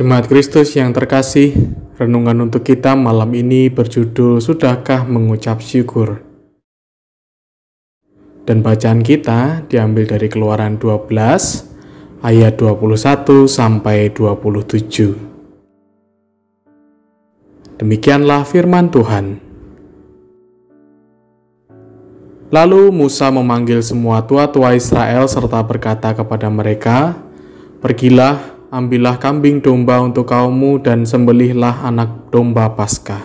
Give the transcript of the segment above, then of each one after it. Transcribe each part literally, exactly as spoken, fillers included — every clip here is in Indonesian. Jemaat Kristus yang terkasih, renungan untuk kita malam ini berjudul Sudahkah Mengucap Syukur? Dan bacaan kita diambil dari Keluaran dua belas ayat dua puluh satu sampai dua puluh tujuh. Demikianlah firman Tuhan. Lalu Musa memanggil semua tua-tua Israel serta berkata kepada mereka, "Pergilah, ambillah kambing domba untuk kaummu dan sembelihlah anak domba Paskah.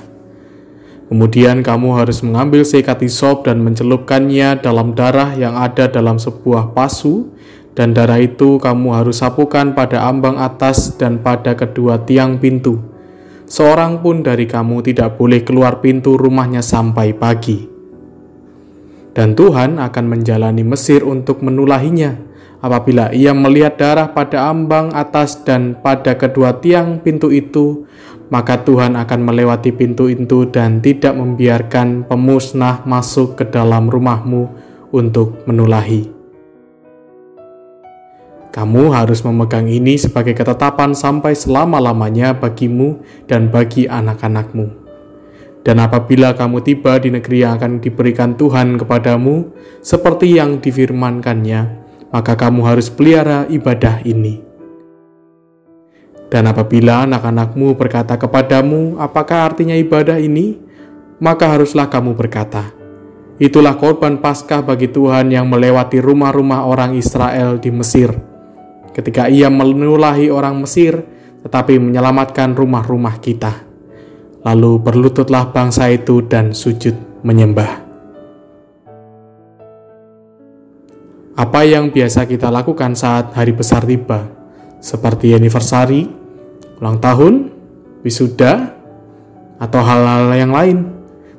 Kemudian kamu harus mengambil seikat hisop dan mencelupkannya dalam darah yang ada dalam sebuah pasu, dan darah itu kamu harus sapukan pada ambang atas dan pada kedua tiang pintu. Seorang pun dari kamu tidak boleh keluar pintu rumahnya sampai pagi. Dan Tuhan akan menjalani Mesir untuk menulahinya. Apabila ia melihat darah pada ambang atas dan pada kedua tiang pintu itu, maka Tuhan akan melewati pintu itu dan tidak membiarkan pemusnah masuk ke dalam rumahmu untuk menulahi. Kamu harus memegang ini sebagai ketetapan sampai selama-lamanya bagimu dan bagi anak-anakmu. Dan apabila kamu tiba di negeri yang akan diberikan Tuhan kepadamu, seperti yang difirmankannya, maka kamu harus pelihara ibadah ini. Dan apabila anak-anakmu berkata kepadamu, apakah artinya ibadah ini? Maka haruslah kamu berkata, itulah korban Paskah bagi Tuhan yang melewati rumah-rumah orang Israel di Mesir, ketika ia menulahi orang Mesir, tetapi menyelamatkan rumah-rumah kita. Lalu berlututlah bangsa itu dan sujud menyembah." Apa yang biasa kita lakukan saat hari besar tiba, seperti anniversary, ulang tahun, wisuda, atau hal-hal yang lain.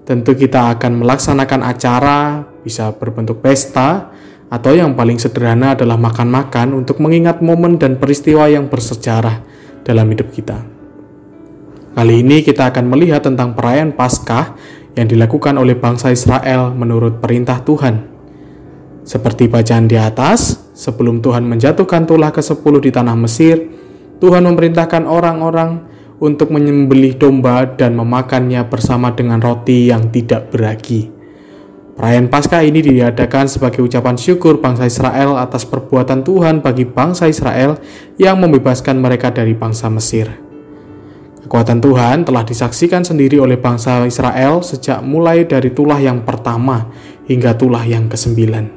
Tentu kita akan melaksanakan acara, bisa berbentuk pesta, atau yang paling sederhana adalah makan-makan untuk mengingat momen dan peristiwa yang bersejarah dalam hidup kita. Kali ini kita akan melihat tentang perayaan Paskah yang dilakukan oleh bangsa Israel menurut perintah Tuhan. Seperti bacaan di atas, sebelum Tuhan menjatuhkan tulah kesepuluh di tanah Mesir, Tuhan memerintahkan orang-orang untuk menyembelih domba dan memakannya bersama dengan roti yang tidak beragi. Perayaan Paskah ini diadakan sebagai ucapan syukur bangsa Israel atas perbuatan Tuhan bagi bangsa Israel yang membebaskan mereka dari bangsa Mesir. Kekuatan Tuhan telah disaksikan sendiri oleh bangsa Israel sejak mulai dari tulah yang pertama hingga tulah yang kesembilan.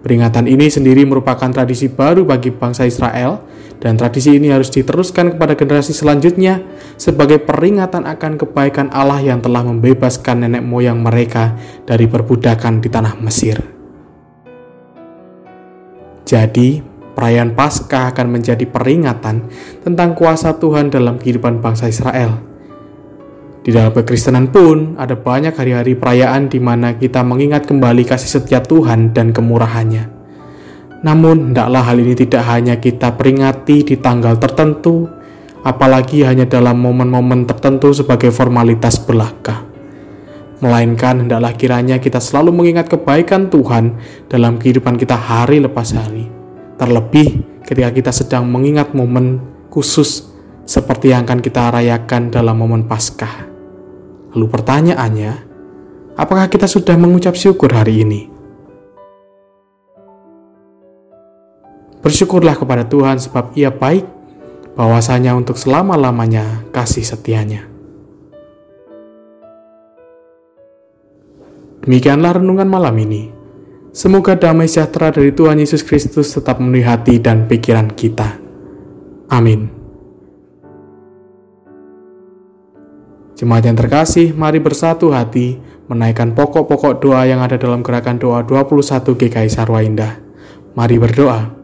Peringatan ini sendiri merupakan tradisi baru bagi bangsa Israel, dan tradisi ini harus diteruskan kepada generasi selanjutnya sebagai peringatan akan kebaikan Allah yang telah membebaskan nenek moyang mereka dari perbudakan di tanah Mesir. Jadi, perayaan Paskah akan menjadi peringatan tentang kuasa Tuhan dalam kehidupan bangsa Israel. Di dalam kekristenan pun ada banyak hari-hari perayaan di mana kita mengingat kembali kasih setia Tuhan dan kemurahannya. Namun, hendaklah hal ini tidak hanya kita peringati di tanggal tertentu, apalagi hanya dalam momen-momen tertentu sebagai formalitas belaka. Melainkan, hendaklah kiranya kita selalu mengingat kebaikan Tuhan dalam kehidupan kita hari lepas hari. Terlebih ketika kita sedang mengingat momen khusus seperti yang akan kita rayakan dalam momen Paskah. Lalu pertanyaannya, apakah kita sudah mengucap syukur hari ini? Bersyukurlah kepada Tuhan sebab Ia baik, bahwasanya untuk selama-lamanya kasih setianya. Demikianlah renungan malam ini. Semoga damai sejahtera dari Tuhan Yesus Kristus tetap memenuhi hati dan pikiran kita. Amin. Jemaat yang terkasih, mari bersatu hati menaikkan pokok-pokok doa yang ada dalam gerakan doa dua puluh satu G K I Sarua Indah. Mari berdoa.